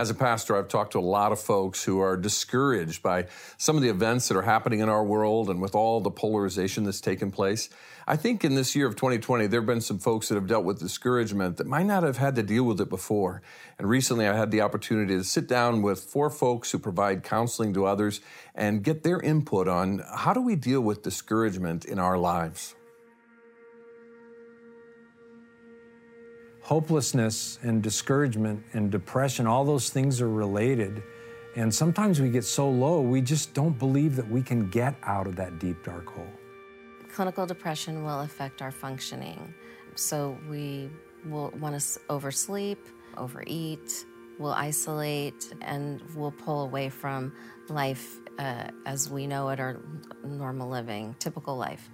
As a pastor, I've talked to a lot of folks who are discouraged by some of the events that are happening in our world and with all the polarization that's taken place. I think in this year of 2020, there have been some folks that have dealt with discouragement that might not have had to deal with it before. And recently, I had the opportunity to sit down with four folks who provide counseling to others and get their input on how do we deal with discouragement in our lives. Hopelessness and discouragement and depression, all those things are related. And sometimes we get so low, we just don't believe that we can get out of that deep, dark hole. Clinical depression will affect our functioning. So we will want to oversleep, overeat, we'll isolate, and we'll pull away from life as we know it, or normal living, typical life.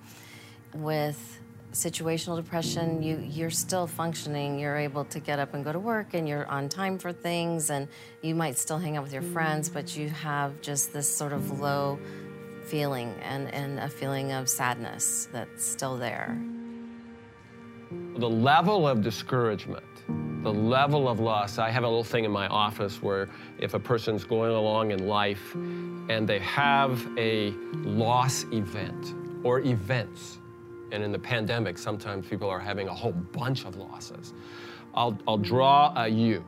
With situational depression, you're still functioning. You're able to get up and go to work, and you're on time for things, and you might still hang out with your friends, but you have just this sort of low feeling and a feeling of sadness that's still there. The level of discouragement, the level of loss. I have a little thing in my office where if a person's going along in life and they have a loss event or events, and in the pandemic, sometimes people are having a whole bunch of losses. I'll draw a U,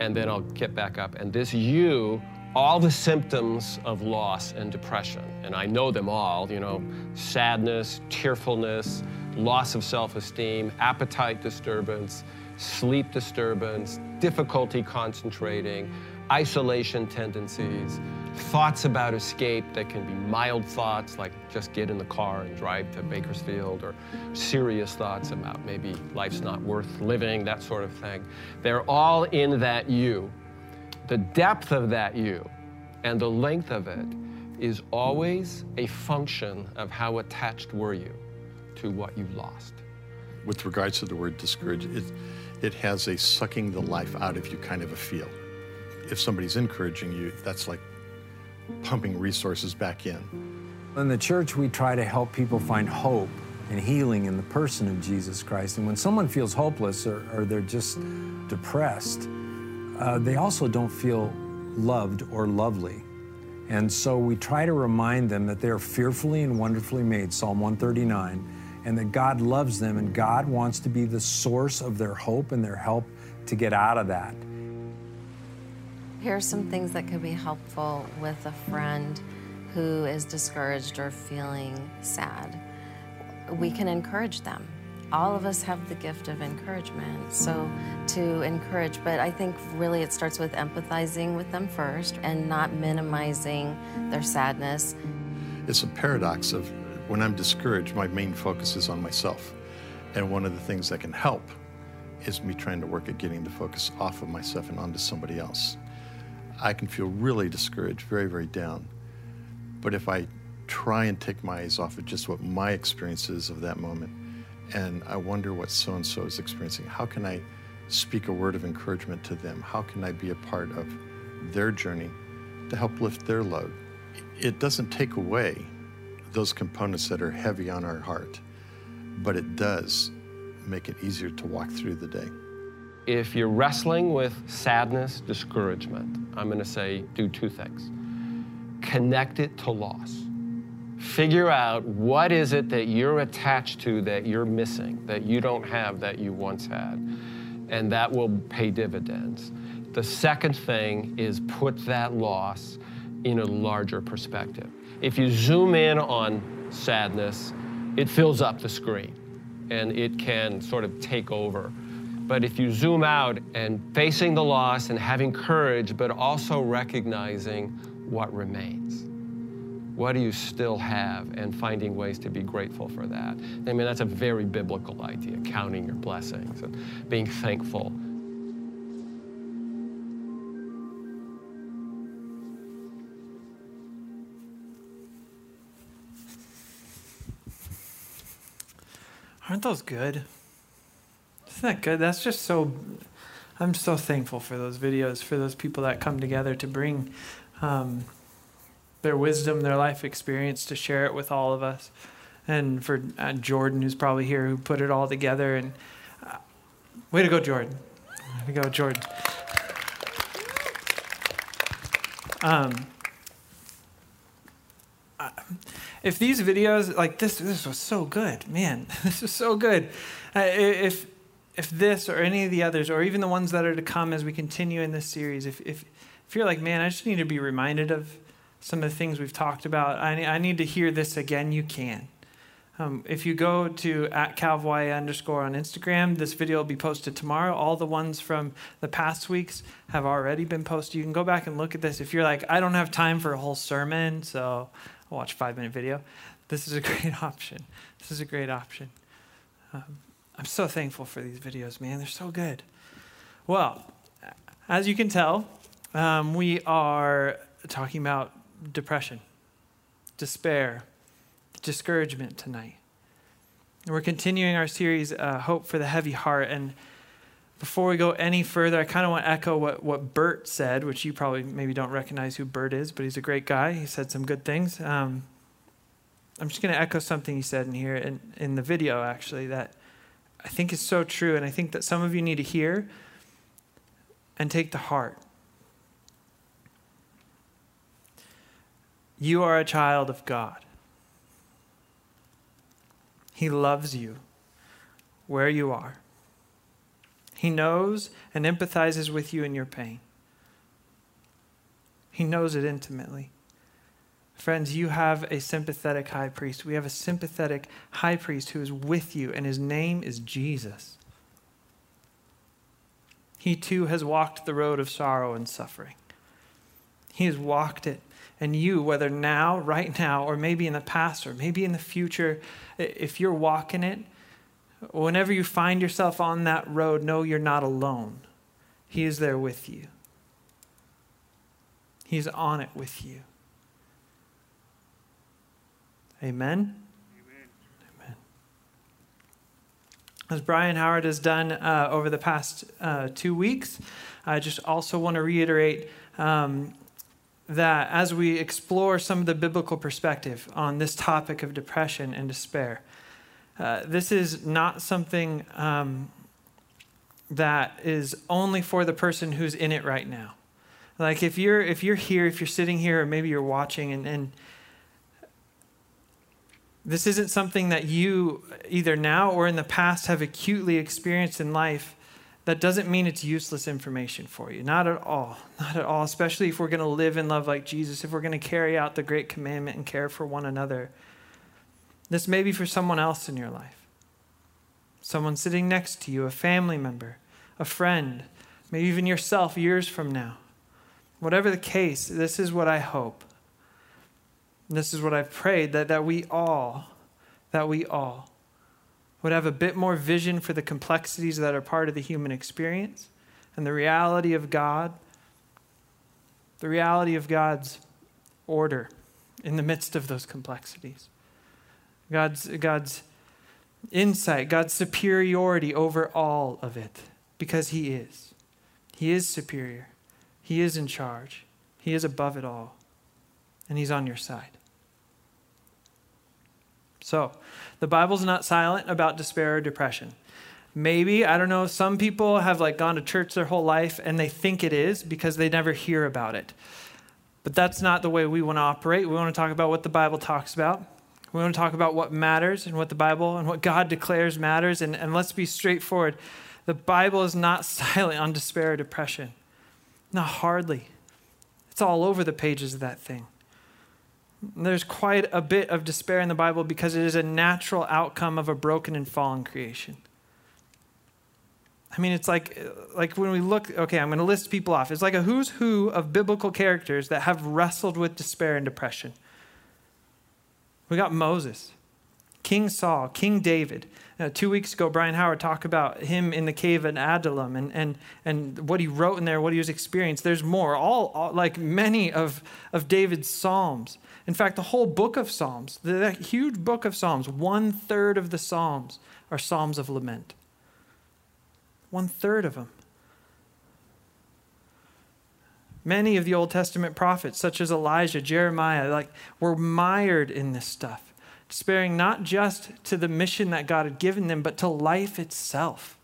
and then I'll get back up. And this U, all the symptoms of loss and depression, and I know them all, you know, sadness, tearfulness, loss of self-esteem, appetite disturbance, sleep disturbance, difficulty concentrating, isolation tendencies, thoughts about escape that can be mild thoughts like just get in the car and drive to Bakersfield, or serious thoughts about maybe life's not worth living, that sort of thing. They're all in that you. The depth of that you and the length of it is always a function of how attached were you to what you lost. With regards to the word discouraged, it has a sucking the life out of you kind of a feel. If somebody's encouraging you, that's like pumping resources back in. In the church, we try to help people find hope and healing in the person of Jesus Christ. And when someone feels hopeless or they're just depressed, they also don't feel loved or lovely. And so we try to remind them that they are fearfully and wonderfully made, Psalm 139, and that God loves them and God wants to be the source of their hope and their help to get out of that. Here are some things that could be helpful with a friend who is discouraged or feeling sad. We can encourage them. All of us have the gift of encouragement, so to encourage, but I think really it starts with empathizing with them first and not minimizing their sadness. It's a paradox of when I'm discouraged, my main focus is on myself. And one of the things that can help is me trying to work at getting the focus off of myself and onto somebody else. I can feel really discouraged, very, very down. But if I try and take my eyes off of just what my experience is of that moment, and I wonder what so-and-so is experiencing, how can I speak a word of encouragement to them? How can I be a part of their journey to help lift their load? It doesn't take away those components that are heavy on our heart, but it does make it easier to walk through the day. If you're wrestling with sadness, discouragement, I'm going to say do two things. Connect it to loss. Figure out what is it that you're attached to that you're missing, that you don't have that you once had, and that will pay dividends. The second thing is put that loss in a larger perspective. If you zoom in on sadness, it fills up the screen and it can sort of take over. But if you zoom out and facing the loss and having courage, but also recognizing what remains. What do you still have? And finding ways to be grateful for that. I mean, that's a very biblical idea, counting your blessings and being thankful. Aren't those good? Isn't that good? That's just so, I'm so thankful for those videos, for those people that come together to bring their wisdom, their life experience, to share it with all of us. And for Jordan, who's probably here, who put it all together. And way to go, Jordan. Way to go, Jordan. If these videos, like this was so good, man, this is so good. If this or any of the others, or even the ones that are to come as we continue in this series, if you're like, man, I just need to be reminded of some of the things we've talked about, I need to hear this again, you can. If you go to @Calvoya_ on Instagram, this video will be posted tomorrow. All the ones from the past weeks have already been posted. You can go back and look at this. If you're like, I don't have time for a whole sermon, so I'll watch a 5-minute video. This is a great option. This is a great option. I'm so thankful for these videos, man. They're so good. Well, as you can tell, we are talking about depression, despair, discouragement tonight. And we're continuing our series, Hope for the Heavy Heart. And before we go any further, I kind of want to echo what Bert said, which you probably maybe don't recognize who Bert is, but he's a great guy. He said some good things. I'm just going to echo something he said in here, in the video, actually, that I think is so true. And I think that some of you need to hear and take to heart. You are a child of God. He loves you where you are. He knows and empathizes with you in your pain. He knows it intimately. Friends, you have a sympathetic high priest. We have a sympathetic high priest who is with you, and his name is Jesus. He too has walked the road of sorrow and suffering. He has walked it. And you, whether now, right now, or maybe in the past, or maybe in the future, if you're walking it, whenever you find yourself on that road, know you're not alone. He is there with you. He's on it with you. Amen? Amen. Amen. As Brian Howard has done over the past 2 weeks, I just also want to reiterate that as we explore some of the biblical perspective on this topic of depression and despair, this is not something that is only for the person who's in it right now. Like if you're here, if you're sitting here, or maybe you're watching, and this isn't something that you either now or in the past have acutely experienced in life. That doesn't mean it's useless information for you. Not at all. Not at all, especially if we're going to live and love like Jesus, if we're going to carry out the great commandment and care for one another. This may be for someone else in your life. Someone sitting next to you, a family member, a friend, maybe even yourself years from now. Whatever the case, this is what I hope. This is what I've prayed, that we all would have a bit more vision for the complexities that are part of the human experience and the reality of God, the reality of God's order in the midst of those complexities. God's insight, God's superiority over all of it, because he is. He is superior. He is in charge. He is above it all. And he's on your side. So, the Bible's not silent about despair or depression. Maybe, I don't know, some people have gone to church their whole life and they think it is because they never hear about it. But that's not the way we want to operate. We want to talk about what the Bible talks about. We want to talk about what matters and what the Bible and what God declares matters. And let's be straightforward. The Bible is not silent on despair or depression. Not hardly. It's all over the pages of that thing. There's quite a bit of despair in the Bible because it is a natural outcome of a broken and fallen creation. I mean, it's like when we look, okay, I'm going to list people off. It's like a who's who of biblical characters that have wrestled with despair and depression. We got Moses, King Saul, King David. 2 weeks ago, Brian Howard talked about him in the cave in Adullam and what he wrote in there, what he was experiencing. There's more, all like many of David's Psalms. In fact, the whole book of Psalms, that huge book of Psalms, 1/3 of the Psalms are Psalms of lament. 1/3 of them. Many of the Old Testament prophets, such as Elijah, Jeremiah, were mired in this stuff, despairing not just to the mission that God had given them, but to life itself,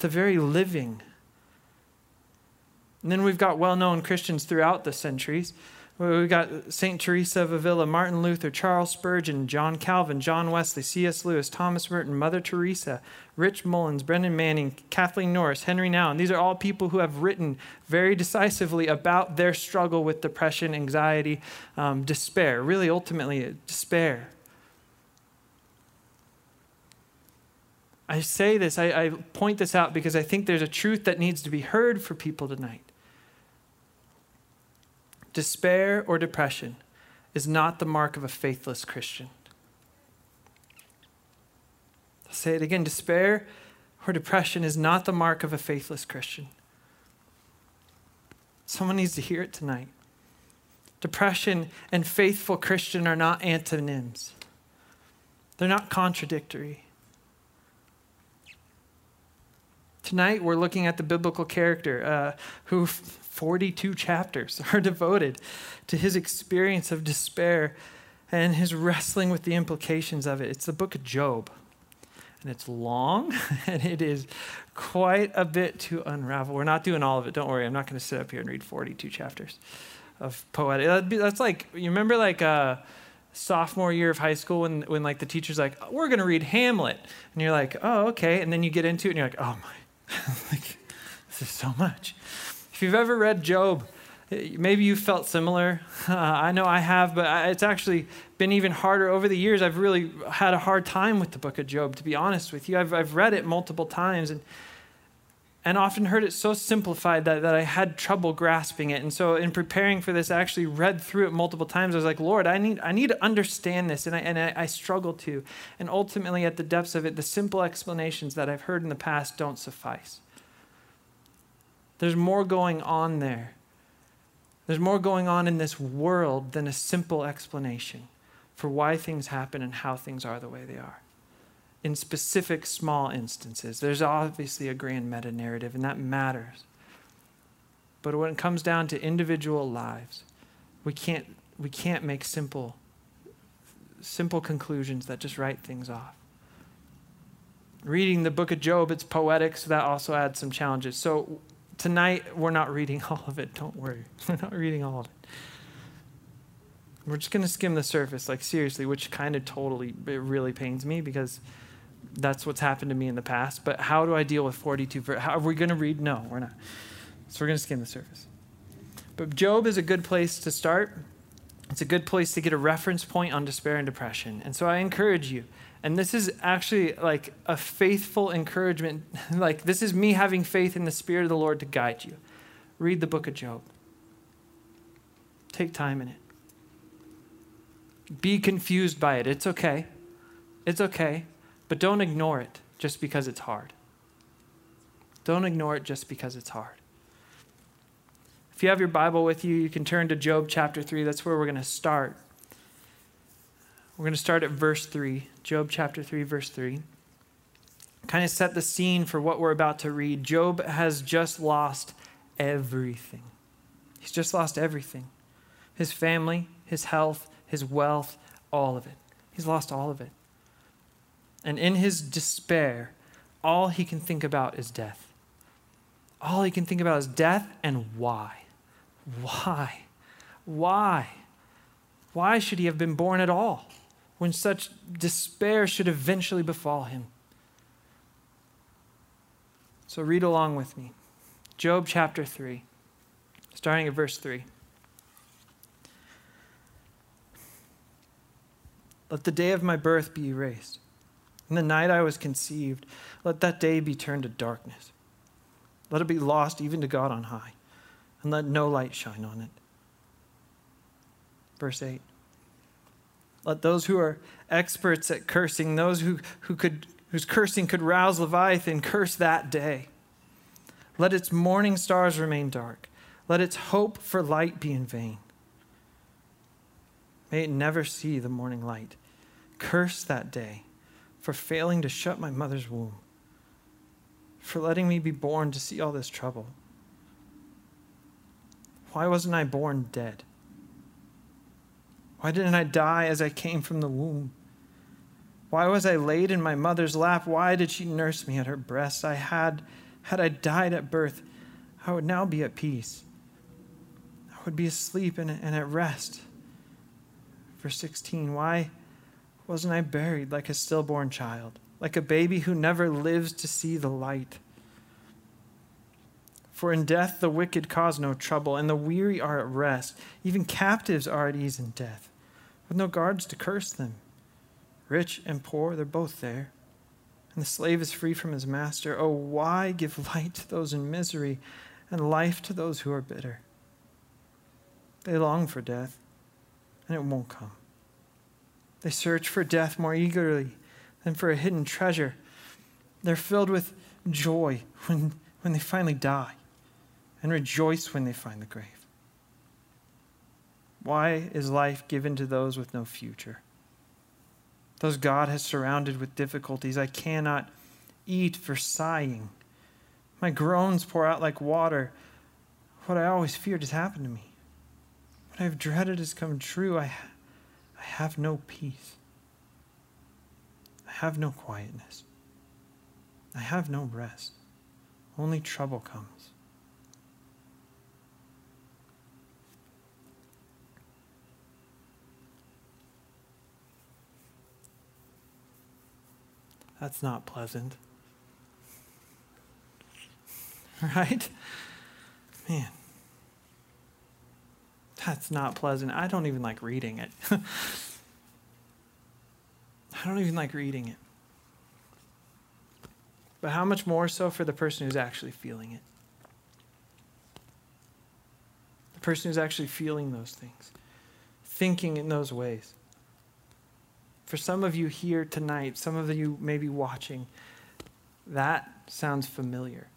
the very living. And then we've got well-known Christians throughout the centuries. We've got St. Teresa of Avila, Martin Luther, Charles Spurgeon, John Calvin, John Wesley, C.S. Lewis, Thomas Merton, Mother Teresa, Rich Mullins, Brendan Manning, Kathleen Norris, Henry Nouwen. These are all people who have written very decisively about their struggle with depression, anxiety, despair. Really, ultimately, despair. I say this, I point this out because I think there's a truth that needs to be heard for people tonight. Despair or depression is not the mark of a faithless Christian. I'll say it again. Despair or depression is not the mark of a faithless Christian. Someone needs to hear it tonight. Depression and faithful Christian are not antonyms. They're not contradictory. Tonight, we're looking at the biblical character who 42 chapters are devoted to his experience of despair and his wrestling with the implications of it. It's the book of Job, and it's long, and it is quite a bit to unravel. We're not doing all of it. Don't worry. I'm not going to sit up here and read 42 chapters of poetic. That's like, you remember like sophomore year of high school when like the teacher's like, oh, we're going to read Hamlet. And you're like, oh, okay. And then you get into it, and you're like, oh, my. Like, this is so much. If you've ever read Job, maybe you felt similar. I know I have, but it's actually been even harder over the years. I've really had a hard time with the book of Job, to be honest with you. I've read it multiple times and often heard it so simplified that I had trouble grasping it. And so in preparing for this, I actually read through it multiple times. I was like, Lord, I need to understand this. And I struggle to. And ultimately at the depths of it, the simple explanations that I've heard in the past don't suffice. There's more going on there. There's more going on in this world than a simple explanation for why things happen and how things are the way they are. In specific small instances, there's obviously a grand meta-narrative, and that matters. But when it comes down to individual lives, we can't make simple conclusions that just write things off. Reading the book of Job, it's poetic, so that also adds some challenges. So tonight, we're not reading all of it. Don't worry. We're not reading all of it. We're just going to skim the surface, like seriously, which kind of totally, it really pains me because that's what's happened to me in the past. But how do I deal with 42 verses? Are we going to read? No, we're not. So we're going to skim the surface. But Job is a good place to start. It's a good place to get a reference point on despair and depression. And so I encourage you. And this is actually like a faithful encouragement. Like this is me having faith in the Spirit of the Lord to guide you. Read the book of Job. Take time in it. Be confused by it. It's okay. It's okay. But don't ignore it just because it's hard. Don't ignore it just because it's hard. If you have your Bible with you, you can turn to Job chapter 3. That's where we're going to start. We're going to start at verse 3. Job chapter 3, verse 3. Kind of set the scene for what we're about to read. Job has just lost everything. He's just lost everything. His family, his health, his wealth, all of it. He's lost all of it. And in his despair, all he can think about is death. All he can think about is death and why. Why? Why? Why should he have been born at all when such despair should eventually befall him? So read along with me. Job chapter 3, starting at verse 3. Let the day of my birth be erased, and the night I was conceived, let that day be turned to darkness. Let it be lost even to God on high, and let no light shine on it. Verse 8. Let those who are experts at cursing, those whose cursing could rouse Leviathan, curse that day. Let its morning stars remain dark. Let its hope for light be in vain. May it never see the morning light. Curse that day for failing to shut my mother's womb, for letting me be born to see all this trouble. Why wasn't I born dead? Why didn't I die as I came from the womb? Why was I laid in my mother's lap? Why did she nurse me at her breast? I had I died at birth, I would now be at peace. I would be asleep and at rest. Verse 16, why wasn't I buried like a stillborn child, like a baby who never lives to see the light? For in death the wicked cause no trouble, and the weary are at rest. Even captives are at ease in death, with no guards to curse them. Rich and poor, they're both there. And the slave is free from his master. Oh, why give light to those in misery and life to those who are bitter? They long for death, and it won't come. They search for death more eagerly than for a hidden treasure. They're filled with joy when they finally die, and rejoice when they find the grave. Why is life given to those with no future? Those God has surrounded with difficulties. I cannot eat for sighing. My groans pour out like water. What I always feared has happened to me. What I have dreaded has come true. I have no peace. I have no quietness. I have no rest. Only trouble comes. That's not pleasant. Right? Man. That's not pleasant. I don't even like reading it. But how much more so for the person who's actually feeling it? The person who's actually feeling those things, thinking in those ways. For some of you here tonight, some of you maybe watching, that sounds familiar.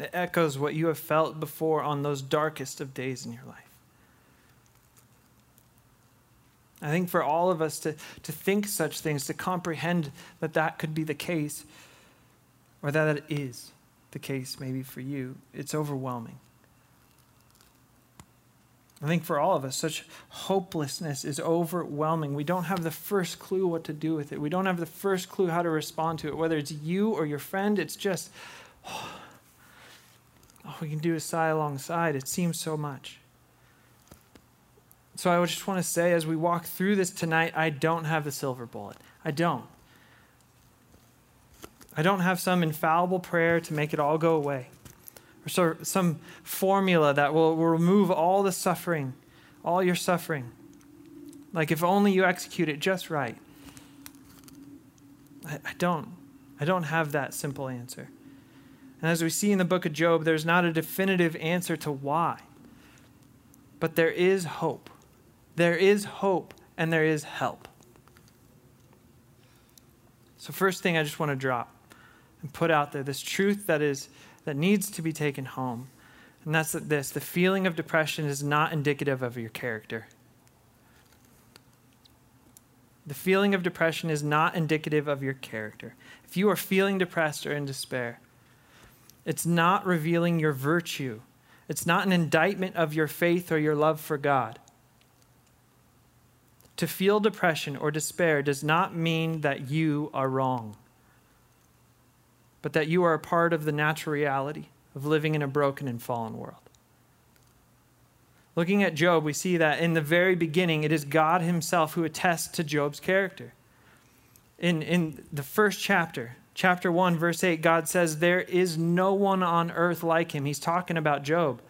It echoes what you have felt before on those darkest of days in your life. I think for all of us to think such things, to comprehend that could be the case, or that it is the case maybe for you, it's overwhelming. I think for all of us, such hopelessness is overwhelming. We don't have the first clue what to do with it. We don't have the first clue how to respond to it. Whether it's you or your friend, it's just, all we can do is sigh alongside. It seems so much. So I just want to say, as we walk through this tonight, I don't have the silver bullet. I don't have some infallible prayer to make it all go away. Or some formula that will remove all the suffering, all your suffering. Like if only you execute it just right. I don't have that simple answer. And as we see in the book of Job, there's not a definitive answer to why. But there is hope. There is hope and there is help. So first thing I just want to drop and put out there, this truth that needs to be taken home. And that's this, the feeling of depression is not indicative of your character. The feeling of depression is not indicative of your character. If you are feeling depressed or in despair, it's not revealing your virtue. It's not an indictment of your faith or your love for God. To feel depression or despair does not mean that you are wrong, but that you are a part of the natural reality of living in a broken and fallen world. Looking at Job, we see that in the very beginning, it is God himself who attests to Job's character. In the first chapter 1, verse 8, God says, there is no one on earth like him. He's talking about Job.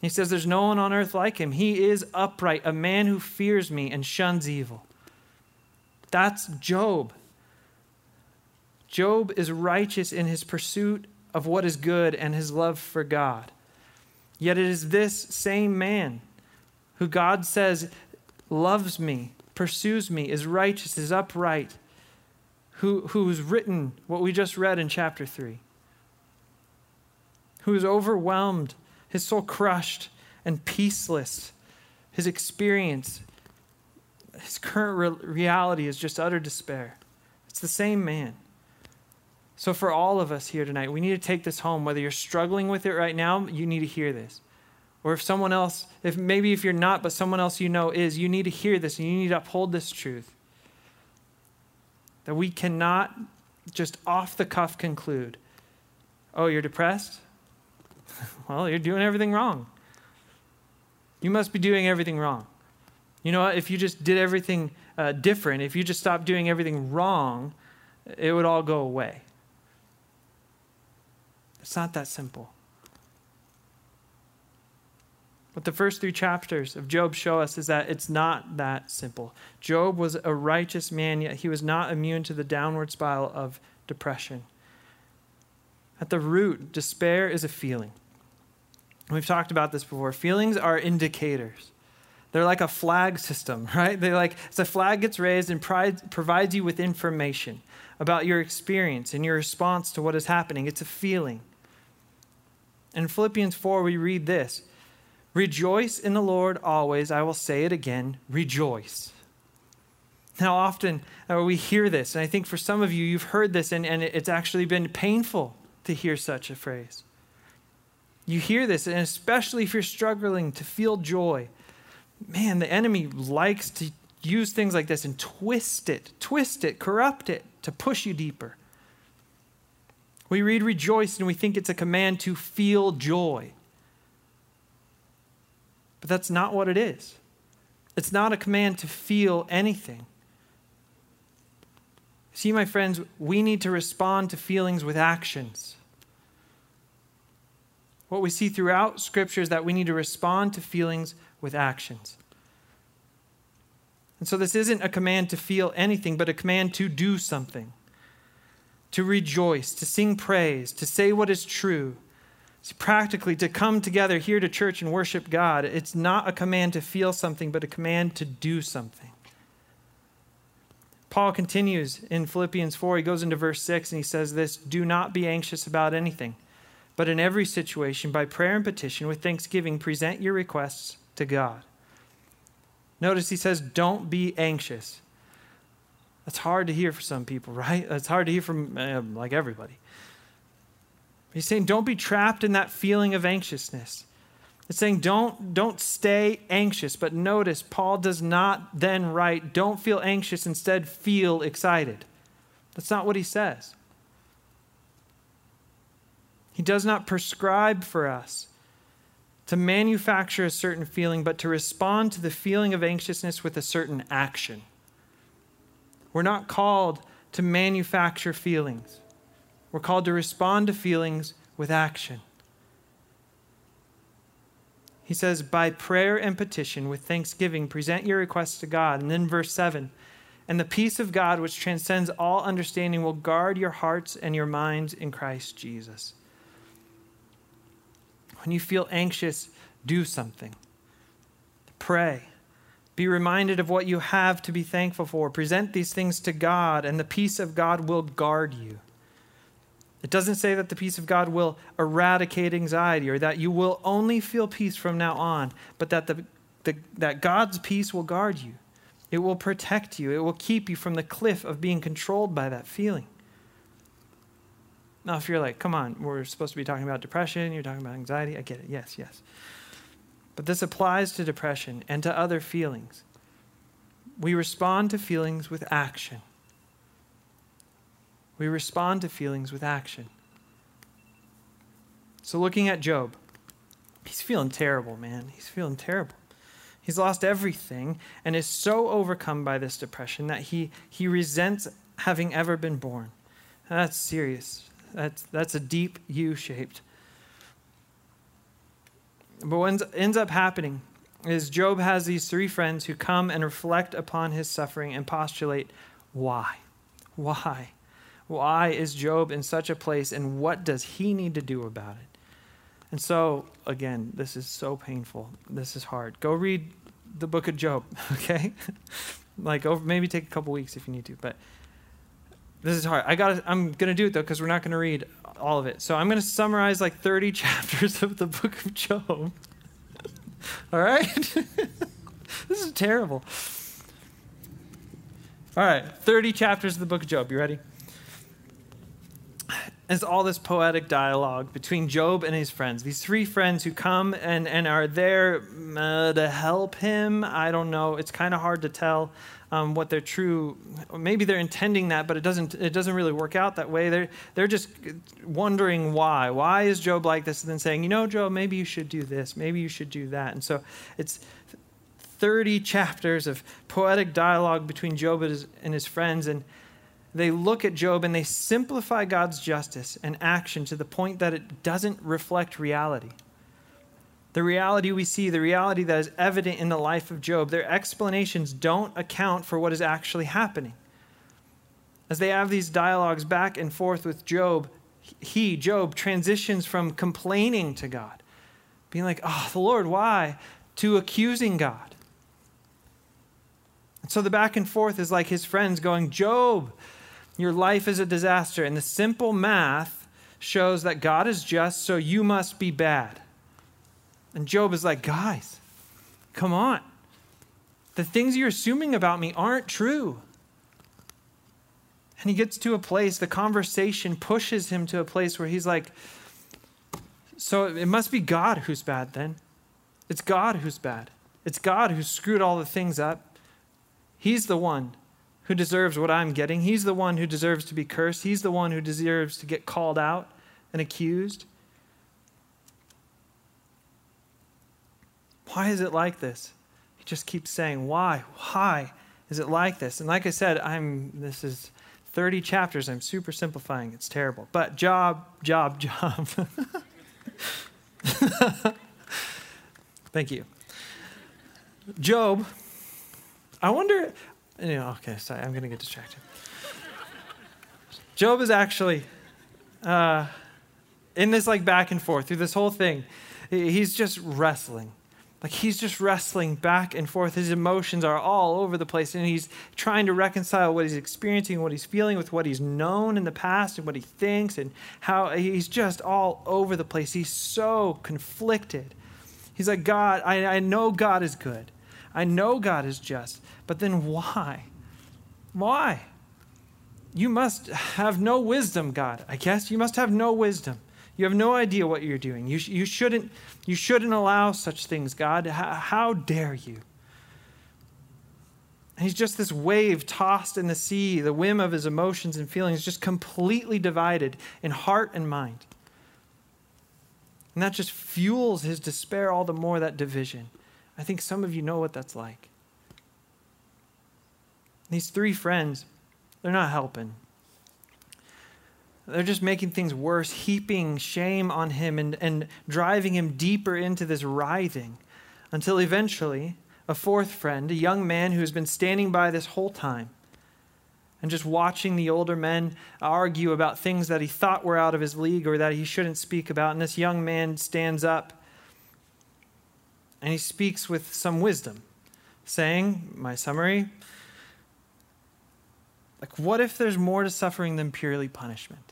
He says, there's no one on earth like him. He is upright, a man who fears me and shuns evil. That's Job. Job is righteous in his pursuit of what is good and his love for God. Yet it is this same man who God says loves me, pursues me, is righteous, is upright, who's written what we just read in chapter 3, who is overwhelmed, his soul crushed and peaceless. His experience, his current reality is just utter despair. It's the same man. So for all of us here tonight, we need to take this home. Whether you're struggling with it right now, you need to hear this. Or if someone else, if you're not, but someone else you know is, you need to hear this and you need to uphold this truth. That we cannot just off the cuff conclude Oh, you're depressed? Well, you're doing everything wrong. You must be doing everything wrong. You know what? If you just did everything different, if you just stopped doing everything wrong, it would all go away. It's not that simple. What the first three chapters of Job show us is that it's not that simple. Job was a righteous man, yet he was not immune to the downward spiral of depression. At the root, despair is a feeling. We've talked about this before. Feelings are indicators. They're like a flag system, right? They it's a flag gets raised and provides you with information about your experience and your response to what is happening. It's a feeling. In Philippians 4, we read this. Rejoice in the Lord always. I will say it again, rejoice. Now often we hear this, and I think for some of you, you've heard this, and it's actually been painful to hear such a phrase. You hear this, and especially if you're struggling to feel joy, man, the enemy likes to use things like this and twist it, corrupt it to push you deeper. We read rejoice and we think it's a command to feel joy. But that's not what it is. It's not a command to feel anything. See, my friends, we need to respond to feelings with actions. What we see throughout Scripture is that we need to respond to feelings with actions. And so this isn't a command to feel anything, but a command to do something, to rejoice, to sing praise, to say what is true. So practically, to come together here to church and worship God, it's not a command to feel something, but a command to do something. Paul continues in Philippians 4. He goes into verse 6 and he says this, do not be anxious about anything, but in every situation, by prayer and petition, with thanksgiving, present your requests to God. Notice he says, don't be anxious. That's hard to hear for some people, right? It's hard to hear from like everybody. He's saying don't be trapped in that feeling of anxiousness. It's saying don't stay anxious. But notice Paul does not then write, don't feel anxious, instead feel excited. That's not what he says. He does not prescribe for us to manufacture a certain feeling, but to respond to the feeling of anxiousness with a certain action. We're not called to manufacture feelings. We're called to respond to feelings with action. He says, by prayer and petition, with thanksgiving, present your requests to God. And then verse 7, and the peace of God, which transcends all understanding, will guard your hearts and your minds in Christ Jesus. When you feel anxious, do something. Pray. Be reminded of what you have to be thankful for. Present these things to God, and the peace of God will guard you. It doesn't say that the peace of God will eradicate anxiety or that you will only feel peace from now on, but that that God's peace will guard you. It will protect you. It will keep you from the cliff of being controlled by that feeling. Now, if you're like, come on, we're supposed to be talking about depression, you're talking about anxiety, I get it, yes. But this applies to depression and to other feelings. We respond to feelings with action. We respond to feelings with action. So looking at Job, he's feeling terrible, man. He's feeling terrible. He's lost everything and is so overcome by this depression that he resents having ever been born. That's serious. That's a deep U-shaped. But what ends up happening is Job has these three friends who come and reflect upon his suffering and postulate why. Why? Why is Job in such a place, and what does he need to do about it? And so, again, this is so painful. This is hard. Go read the book of Job, okay? Maybe take a couple weeks if you need to, but this is hard. I'm going to do it, though, because we're not going to read all of it. So I'm going to summarize 30 chapters of the book of Job. All right? This is terrible. All right, 30 chapters of the book of Job. You ready? It's all this poetic dialogue between Job and his friends. These three friends who come and are there to help him. I don't know. It's kind of hard to tell. what their true, or maybe they're intending that, but it doesn't really work out that way. They're just wondering why. Why is Job like this? And then saying, you know, Job, maybe you should do this. Maybe you should do that. And so it's 30 chapters of poetic dialogue between Job and his friends, and they look at Job and they simplify God's justice and action to the point that it doesn't reflect reality. The reality we see, the reality that is evident in the life of Job, their explanations don't account for what is actually happening. As they have these dialogues back and forth with Job, Job, transitions from complaining to God, being like, oh, the Lord, why? To accusing God. And so the back and forth is like his friends going, Job, your life is a disaster. And the simple math shows that God is just, so you must be bad. And Job is like, guys, come on. The things you're assuming about me aren't true. And he gets to a place, the conversation pushes him to a place where he's like, so it must be God who's bad then. It's God who's bad. It's God who screwed all the things up. He's the one who deserves what I'm getting. He's the one who deserves to be cursed. He's the one who deserves to get called out and accused. Why is it like this? He just keeps saying, why? Why is it like this? And like I said, this is 30 chapters. I'm super simplifying. It's terrible. But job. Thank you. Job, I wonder, okay, sorry, I'm going to get distracted. Job is actually in this like back and forth through this whole thing. He's just wrestling. Like he's just wrestling back and forth. His emotions are all over the place, and he's trying to reconcile what he's experiencing, what he's feeling with what he's known in the past and what he thinks and how he's just all over the place. He's so conflicted. He's like, God, I know God is good. I know God is just. But then why? Why? You must have no wisdom, God, I guess. You must have no wisdom. You have no idea what you're doing. You shouldn't allow such things, God. How dare you? And he's just this wave tossed in the sea, the whim of his emotions and feelings, just completely divided in heart and mind. And that just fuels his despair all the more, that division. I think some of you know what that's like. These three friends, they're not helping. They're just making things worse, heaping shame on him and driving him deeper into this writhing until eventually a fourth friend, a young man who's been standing by this whole time and just watching the older men argue about things that he thought were out of his league or that he shouldn't speak about. And this young man stands up and he speaks with some wisdom, saying, my summary, like, what if there's more to suffering than purely punishment?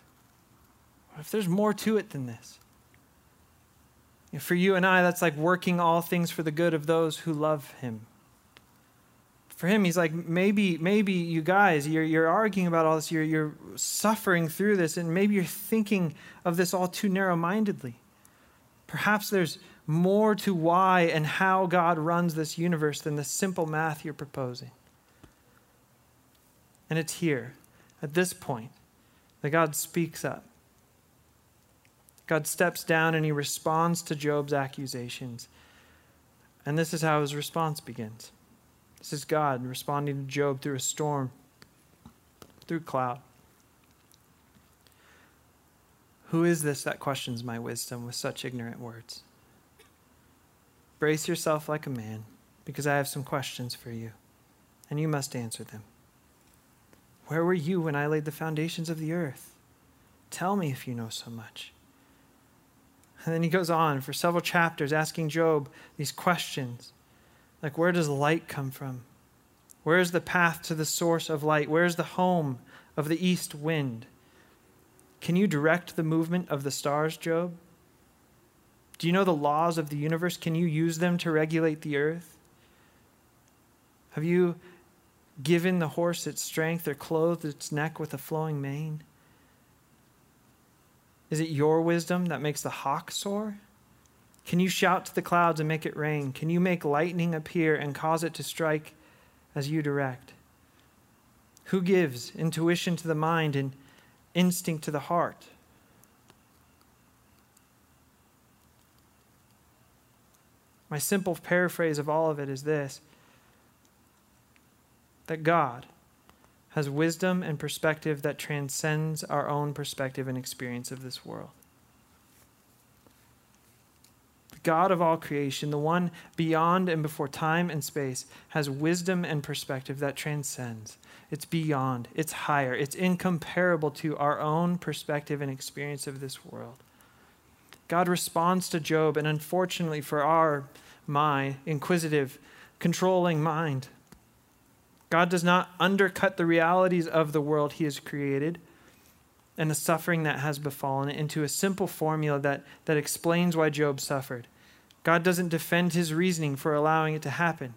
What if there's more to it than this? And for you and I, that's like working all things for the good of those who love him. For him, he's like, maybe you guys, you're arguing about all this, you're suffering through this, and maybe you're thinking of this all too narrow-mindedly. Perhaps there's more to why and how God runs this universe than the simple math you're proposing. And it's here, at this point, that God speaks up. God steps down and he responds to Job's accusations. And this is how his response begins. This is God responding to Job through a storm, through cloud. Who is this that questions my wisdom with such ignorant words? Brace yourself like a man, because I have some questions for you, and you must answer them. Where were you when I laid the foundations of the earth? Tell me if you know so much. And then he goes on for several chapters asking Job these questions. Like, where does light come from? Where is the path to the source of light? Where is the home of the east wind? Can you direct the movement of the stars, Job? Do you know the laws of the universe? Can you use them to regulate the earth? Have you given the horse its strength or clothed its neck with a flowing mane? Is it your wisdom that makes the hawk soar? Can you shout to the clouds and make it rain? Can you make lightning appear and cause it to strike as you direct? Who gives intuition to the mind and instinct to the heart? My simple paraphrase of all of it is this: that God has wisdom and perspective that transcends our own perspective and experience of this world. The God of all creation, the one beyond and before time and space, has wisdom and perspective that transcends. It's beyond, it's higher, it's incomparable to our own perspective and experience of this world. God responds to Job, and unfortunately for my inquisitive, controlling mind, God does not undercut the realities of the world he has created and the suffering that has befallen it into a simple formula that explains why Job suffered. God doesn't defend his reasoning for allowing it to happen.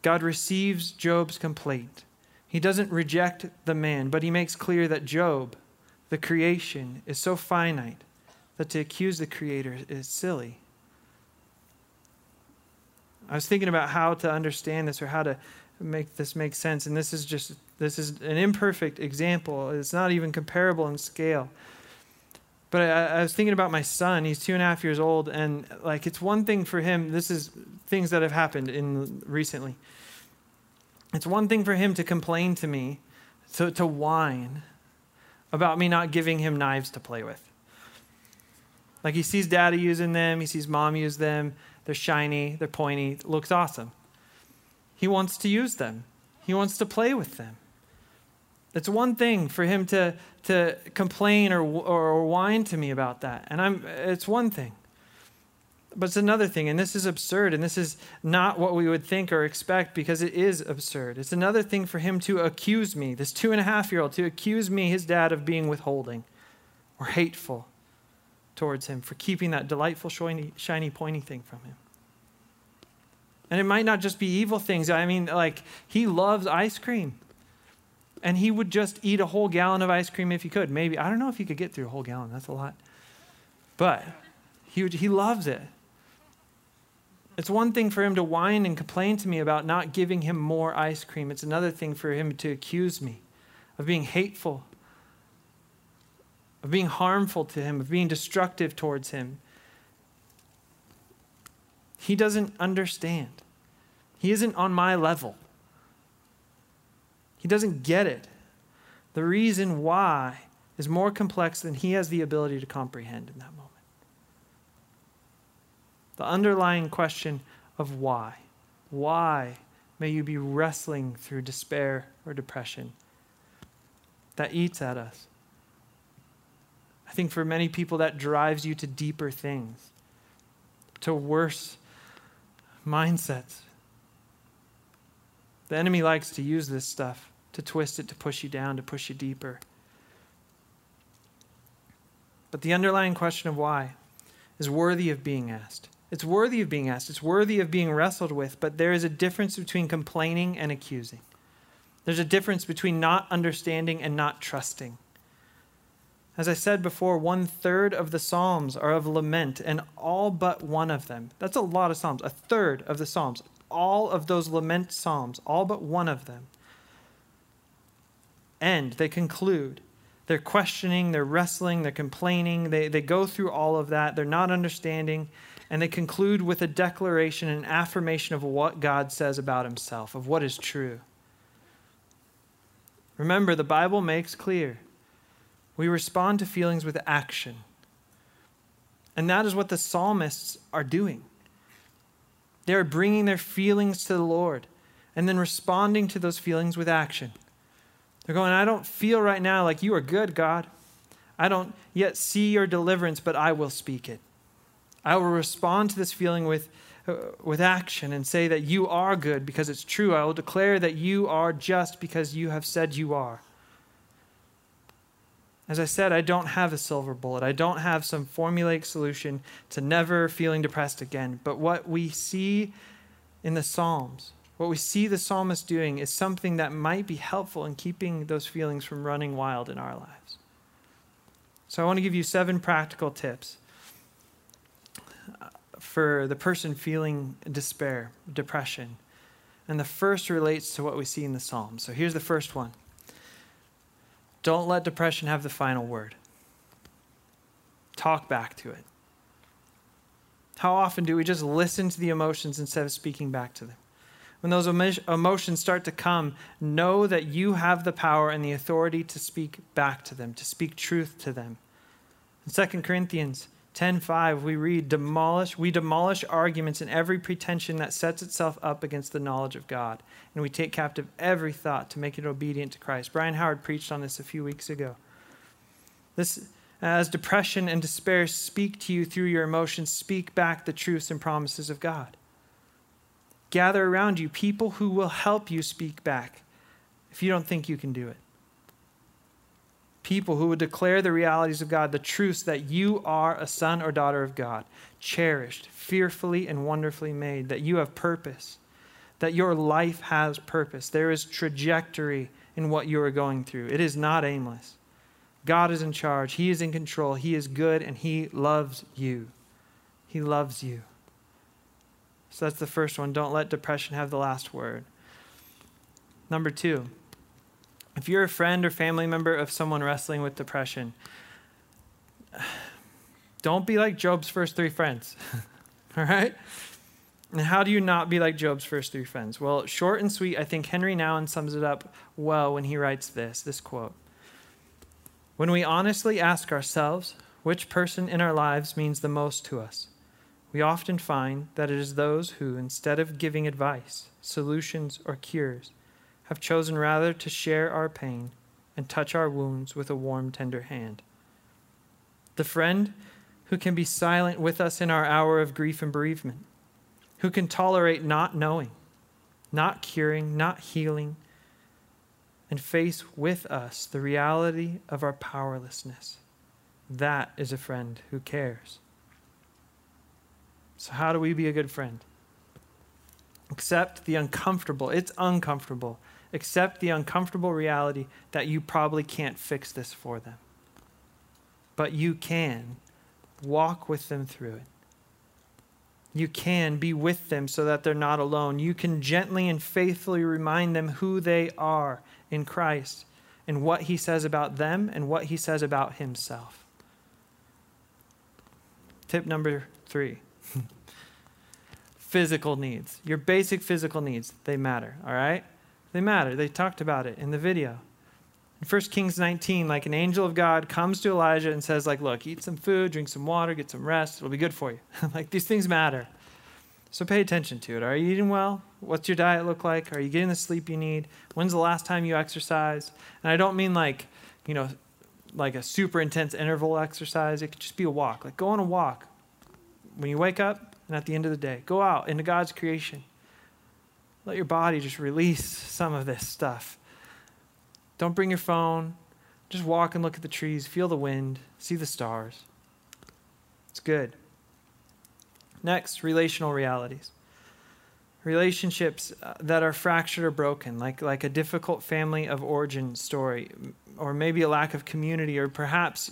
God receives Job's complaint. He doesn't reject the man, but he makes clear that Job, the creation, is so finite that to accuse the Creator is silly. I was thinking about how to understand this or how to make this make sense, and this is an imperfect example. It's not even comparable in scale. But I was thinking about my son. He's 2.5 years old, and like it's one thing for him. This is things that have happened in recently. It's one thing for him to complain to me, to whine about me not giving him knives to play with. Like he sees daddy using them, he sees mom use them, they're shiny, they're pointy, it looks awesome. He wants to use them. He wants to play with them. It's one thing for him to complain or whine to me about that. And it's one thing. But it's another thing, and this is absurd, and this is not what we would think or expect because it is absurd. It's another thing for him to accuse me, this 2.5-year-old, to accuse me, his dad, of being withholding or hateful towards him for keeping that delightful, shiny, pointy thing from him. And it might not just be evil things. I mean, like, he loves ice cream. And he would just eat a whole gallon of ice cream if he could. Maybe, I don't know if he could get through a whole gallon. That's a lot. But he loves it. It's one thing for him to whine and complain to me about not giving him more ice cream. It's another thing for him to accuse me of being hateful, of being harmful to him, of being destructive towards him. He doesn't understand. He isn't on my level. He doesn't get it. The reason why is more complex than he has the ability to comprehend in that moment. The underlying question of why. Why may you be wrestling through despair or depression that eats at us? I think for many people that drives you to deeper things, to worse mindsets. The enemy likes to use this stuff, to twist it, to push you down, to push you deeper. But the underlying question of why is worthy of being asked. It's worthy of being asked. It's worthy of being wrestled with, but there is a difference between complaining and accusing. There's a difference between not understanding and not trusting. As I said before, 1/3 of the Psalms are of lament, and all but one of them. That's a lot of Psalms. 1/3 of the Psalms. All of those lament Psalms, all but one of them. And they conclude. They're questioning, they're wrestling, they're complaining. They go through all of that. They're not understanding. And they conclude with a declaration, an affirmation of what God says about himself, of what is true. Remember, the Bible makes clear. We respond to feelings with action. And that is what the psalmists are doing. They are bringing their feelings to the Lord and then responding to those feelings with action. They're going, I don't feel right now like you are good, God. I don't yet see your deliverance, but I will speak it. I will respond to this feeling with action and say that you are good because it's true. I will declare that you are just because you have said you are. As I said, I don't have a silver bullet. I don't have some formulaic solution to never feeling depressed again. But what we see in the Psalms, what we see the psalmist doing is something that might be helpful in keeping those feelings from running wild in our lives. So I want to give you 7 practical tips for the person feeling despair, depression. And the first relates to what we see in the Psalms. So here's the first one. Don't let depression have the final word. Talk back to it. How often do we just listen to the emotions instead of speaking back to them? When those emotions start to come, know that you have the power and the authority to speak back to them, to speak truth to them. In 2 Corinthians 10:5, we read, we demolish arguments and every pretension that sets itself up against the knowledge of God, and we take captive every thought to make it obedient to Christ. Brian Howard preached on this a few weeks ago. This, as depression and despair speak to you through your emotions, speak back the truths and promises of God. Gather around you people who will help you speak back if you don't think you can do it. People who will declare the realities of God, the truths that you are a son or daughter of God, cherished, fearfully and wonderfully made, that you have purpose, that your life has purpose. There is trajectory in what you are going through. It is not aimless. God is in charge. He is in control. He is good, and he loves you. He loves you. So that's the first one. Don't let depression have the last word. Number two, if you're a friend or family member of someone wrestling with depression, don't be like Job's first three friends, all right? And how do you not be like Job's first three friends? Well, short and sweet, I think Henry Nouwen sums it up well when he writes this quote. When we honestly ask ourselves which person in our lives means the most to us, we often find that it is those who, instead of giving advice, solutions, or cures, have chosen rather to share our pain and touch our wounds with a warm, tender hand. The friend who can be silent with us in our hour of grief and bereavement, who can tolerate not knowing, not curing, not healing, and face with us the reality of our powerlessness. That is a friend who cares. So how do we be a good friend? Accept the uncomfortable. It's uncomfortable. Accept the uncomfortable reality that you probably can't fix this for them. But you can walk with them through it. You can be with them so that they're not alone. You can gently and faithfully remind them who they are in Christ and what he says about them and what he says about himself. Tip number three. Physical needs. Your basic physical needs, they matter, all right? They matter. They talked about it in the video. In 1 Kings 19, like an angel of God comes to Elijah and says, like, look, eat some food, drink some water, get some rest. It'll be good for you. Like, these things matter. So pay attention to it. Are you eating well? What's your diet look like? Are you getting the sleep you need? When's the last time you exercised? And I don't mean like a super intense interval exercise. It could just be a walk. Like, go on a walk. When you wake up, and at the end of the day, go out into God's creation. Let your body just release some of this stuff. Don't bring your phone. Just walk and look at the trees, feel the wind, see the stars. It's good. Next, relational realities. Relationships that are fractured or broken, like a difficult family of origin story, or maybe a lack of community, or perhaps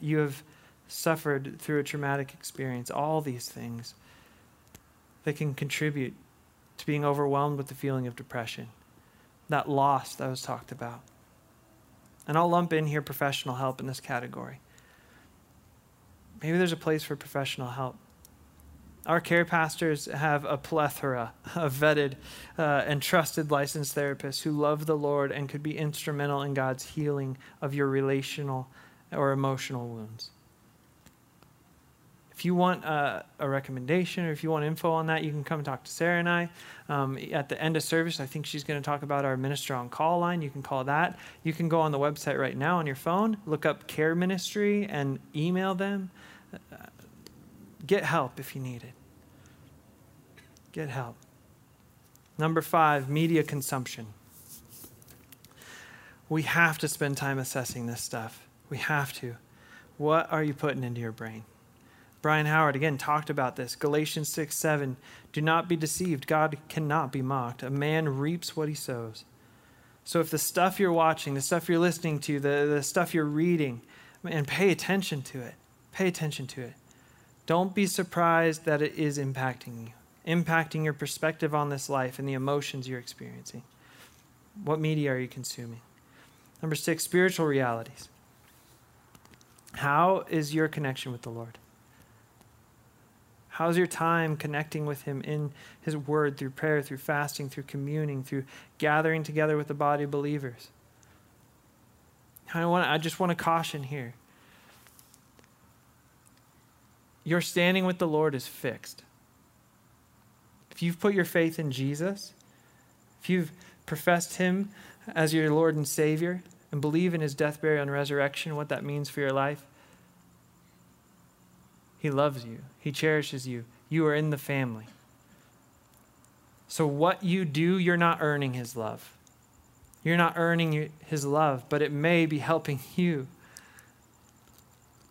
you have suffered through a traumatic experience. All these things. That can contribute to being overwhelmed with the feeling of depression, that loss that was talked about. And I'll lump in here professional help in this category. Maybe there's a place for professional help. Our care pastors have a plethora of vetted and trusted licensed therapists who love the Lord and could be instrumental in God's healing of your relational or emotional wounds. If you want a recommendation or if you want info on that, you can come talk to Sarah and I. At the end of service, I think she's going to talk about our Minister on Call line. You can call that. You can go on the website right now on your phone, look up Care Ministry and email them. Get help if you need it. Get help. Number five, media consumption. We have to spend time assessing this stuff. We have to. What are you putting into your brain? Brian Howard, again, talked about this. Galatians 6:7, do not be deceived. God cannot be mocked. A man reaps what he sows. So if the stuff you're watching, the stuff you're listening to, the stuff you're reading, and pay attention to it. Pay attention to it. Don't be surprised that it is impacting you. impacting your perspective on this life and the emotions you're experiencing? What media are you consuming? Number 6, spiritual realities. How is your connection with the Lord? How's your time connecting with him in his word, through prayer, through fasting, through communing, through gathering together with the body of believers? I just want to caution here. Your standing with the Lord is fixed. If you've put your faith in Jesus, if you've professed him as your Lord and Savior, and believe in his death, burial, and resurrection, what that means for your life, he loves you. He cherishes you. You are in the family. So what you do, you're not earning his love. You're not earning his love, but it may be helping you.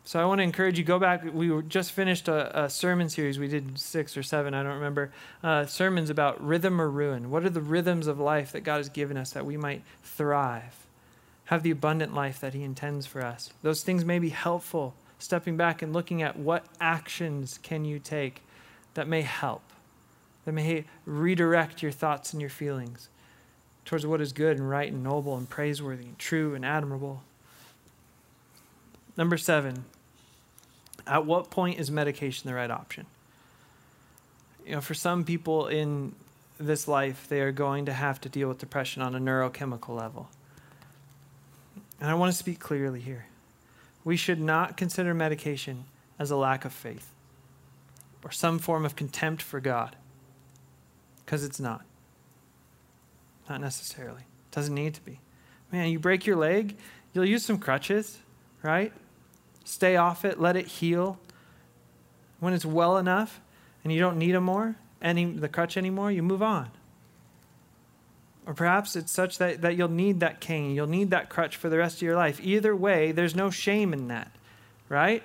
So I want to encourage you, go back. We just finished a sermon series. We did 6 or 7, I don't remember, sermons about rhythm or ruin. What are the rhythms of life that God has given us that we might thrive, have the abundant life that he intends for us? Those things may be helpful. Stepping back and looking at what actions can you take that may help, that may redirect your thoughts and your feelings towards what is good and right and noble and praiseworthy and true and admirable. Number 7, at what point is medication the right option? You know, for some people in this life, they are going to have to deal with depression on a neurochemical level. And I want to speak clearly here. We should not consider medication as a lack of faith or some form of contempt for God, because it's not. Not necessarily. It doesn't need to be. Man, you break your leg, you'll use some crutches, right? Stay off it, let it heal. When it's well enough and you don't need the crutch anymore, you move on. Or perhaps it's such that you'll need that cane, you'll need that crutch for the rest of your life. Either way, there's no shame in that, right?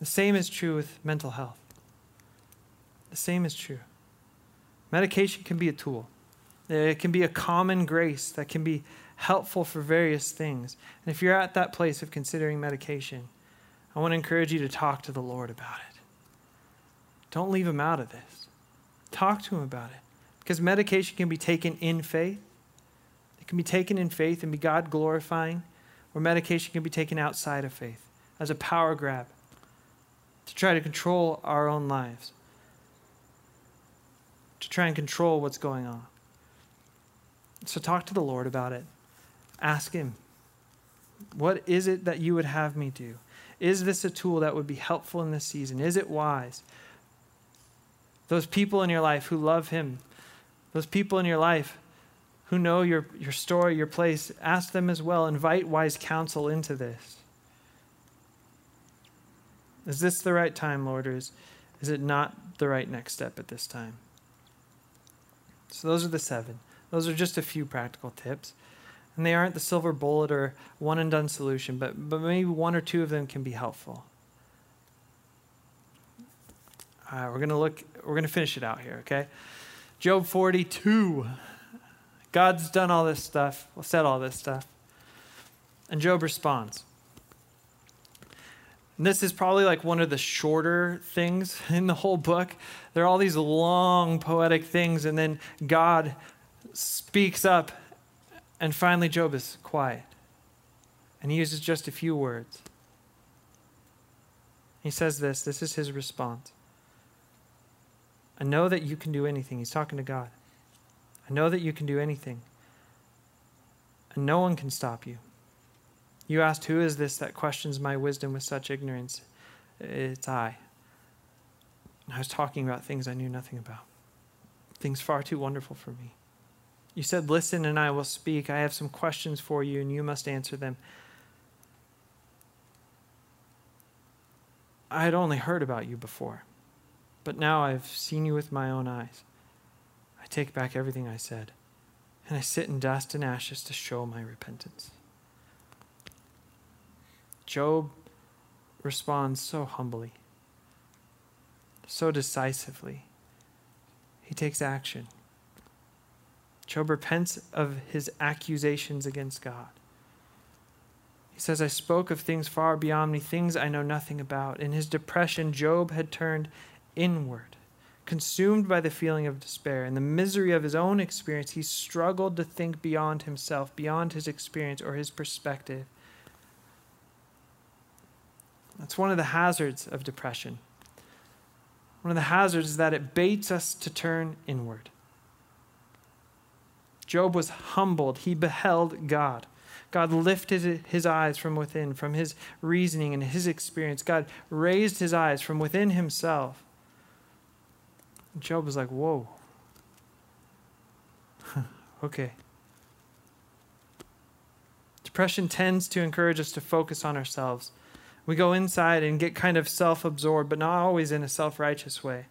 The same is true with mental health. The same is true. Medication can be a tool. It can be a common grace that can be helpful for various things. And if you're at that place of considering medication, I want to encourage you to talk to the Lord about it. Don't leave him out of this. Talk to him about it. Because medication can be taken in faith. It can be taken in faith and be God-glorifying, or medication can be taken outside of faith as a power grab to try to control our own lives, to try and control what's going on. So talk to the Lord about it. Ask him, what is it that you would have me do? Is this a tool that would be helpful in this season? Is it wise? Those people in your life who love him, those people in your life who know your story, your place, ask them as well. Invite wise counsel into this. Is this the right time, Lord, or is it not the right next step at this time? So those are the 7. Those are just a few practical tips. And they aren't the silver bullet or one and done solution, but maybe one or two of them can be helpful. We're going to finish it out here, okay? Job 42, God's done all this stuff, said all this stuff. And Job responds. And this is probably like one of the shorter things in the whole book. There are all these long poetic things, and then God speaks up, and finally Job is quiet. And he uses just a few words. He says this is his response. I know that you can do anything. He's talking to God. I know that you can do anything, and no one can stop you. You asked, who is this that questions my wisdom with such ignorance? It's I. And I was talking about things I knew nothing about, things far too wonderful for me. You said, listen, and I will speak. I have some questions for you, and you must answer them. I had only heard about you before, but now I've seen you with my own eyes. I take back everything I said, and I sit in dust and ashes to show my repentance. Job responds so humbly, so decisively. He takes action. Job repents of his accusations against God. He says, I spoke of things far beyond me, things I know nothing about. In his depression, Job had turned inward, Consumed by the feeling of despair and the misery of his own experience, he struggled to think beyond himself, beyond his experience or his perspective. That's one of the hazards of depression. One of the hazards is that it baits us to turn inward. Job was humbled. He beheld God. God lifted his eyes from within, from his reasoning and his experience. God raised his eyes from within himself. Job was like, whoa. Okay. Depression tends to encourage us to focus on ourselves. We go inside and get kind of self-absorbed, but not always in a self-righteous way.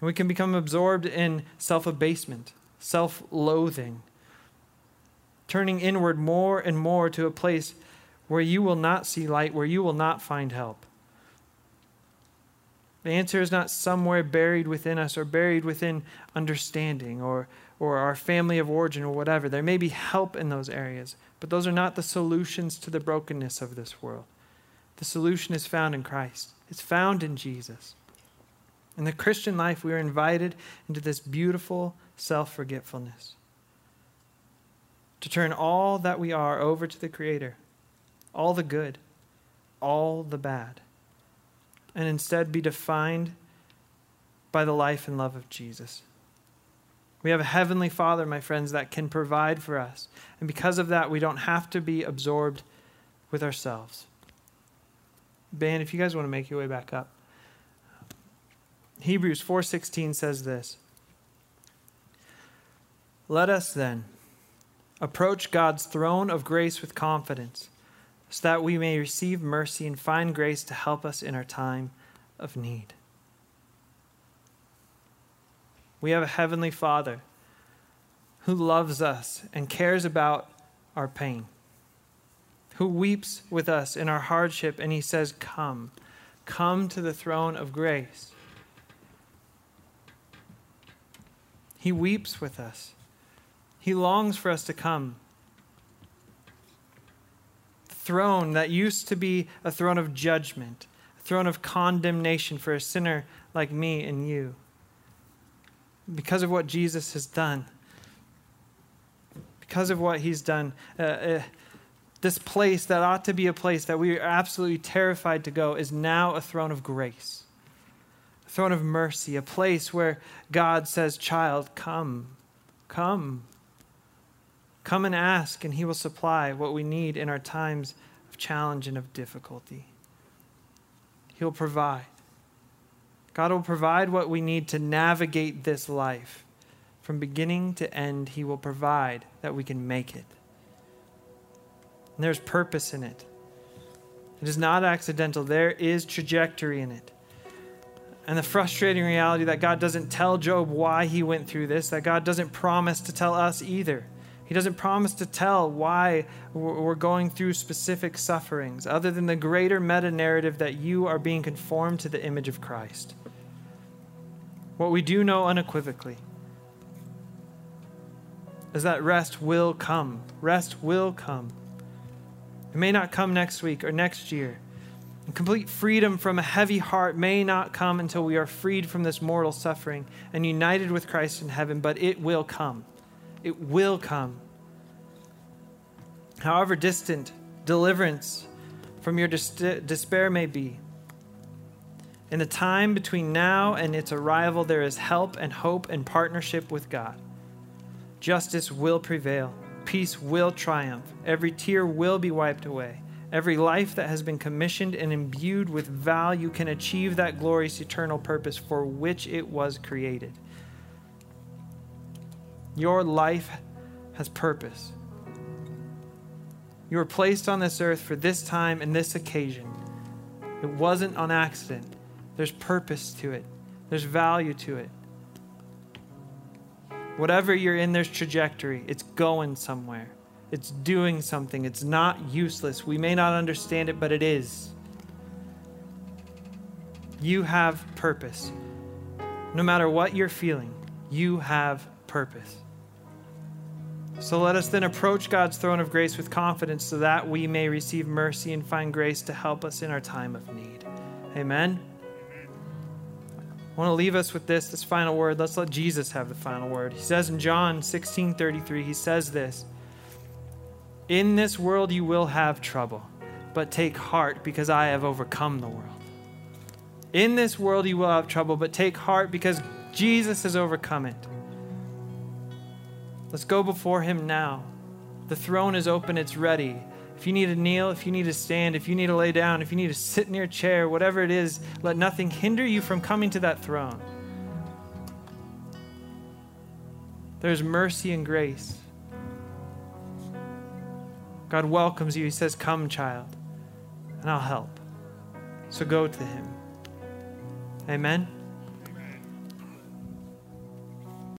And we can become absorbed in self-abasement, self-loathing, turning inward more and more to a place where you will not see light, where you will not find help. The answer is not somewhere buried within us or buried within understanding or our family of origin or whatever. There may be help in those areas, but those are not the solutions to the brokenness of this world. The solution is found in Christ. It's found in Jesus. In the Christian life, we are invited into this beautiful self-forgetfulness, to turn all that we are over to the Creator, all the good, all the bad, and instead be defined by the life and love of Jesus. We have a Heavenly Father, my friends, that can provide for us. And because of that, we don't have to be absorbed with ourselves. Band, if you guys want to make your way back up. Hebrews 4:16 says this. Let us then approach God's throne of grace with confidence, so that we may receive mercy and find grace to help us in our time of need. We have a Heavenly Father who loves us and cares about our pain, who weeps with us in our hardship, and he says, come, come to the throne of grace. He weeps with us. He longs for us to come. Throne that used to be a throne of judgment, a throne of condemnation for a sinner like me and you. Because of what Jesus has done, because of what he's done, this place that ought to be a place that we are absolutely terrified to go is now a throne of grace, a throne of mercy, a place where God says, child, come, come. Come and ask, and he will supply what we need in our times of challenge and of difficulty. He will provide. God will provide what we need to navigate this life. From beginning to end, he will provide that we can make it. And there's purpose in it. It is not accidental. There is trajectory in it. And the frustrating reality that God doesn't tell Job why he went through this, that God doesn't promise to tell us either. He doesn't promise to tell why we're going through specific sufferings, other than the greater meta-narrative that you are being conformed to the image of Christ. What we do know unequivocally is that rest will come. Rest will come. It may not come next week or next year. And complete freedom from a heavy heart may not come until we are freed from this mortal suffering and united with Christ in heaven, but it will come. It will come. However distant deliverance from your despair may be, in the time between now and its arrival, there is help and hope and partnership with God. Justice will prevail. Peace will triumph. Every tear will be wiped away. Every life that has been commissioned and imbued with value can achieve that glorious eternal purpose for which it was created. Your life has purpose. You were placed on this earth for this time and this occasion. It wasn't on accident. There's purpose to it. There's value to it. Whatever you're in, there's trajectory. It's going somewhere. It's doing something. It's not useless. We may not understand it, but it is. You have purpose. No matter what you're feeling, you have purpose. So let us then approach God's throne of grace with confidence, so that we may receive mercy and find grace to help us in our time of need. Amen. I want to leave us with this final word. Let's let Jesus have the final word. He says in John 16:33, he says this, "In this world you will have trouble, but take heart because I have overcome the world." In this world you will have trouble, but take heart because Jesus has overcome it. Let's go before him now. The throne is open, it's ready. If you need to kneel, if you need to stand, if you need to lay down, if you need to sit in your chair, whatever it is, let nothing hinder you from coming to that throne. There's mercy and grace. God welcomes you. He says, "Come, child, and I'll help." So go to him. Amen.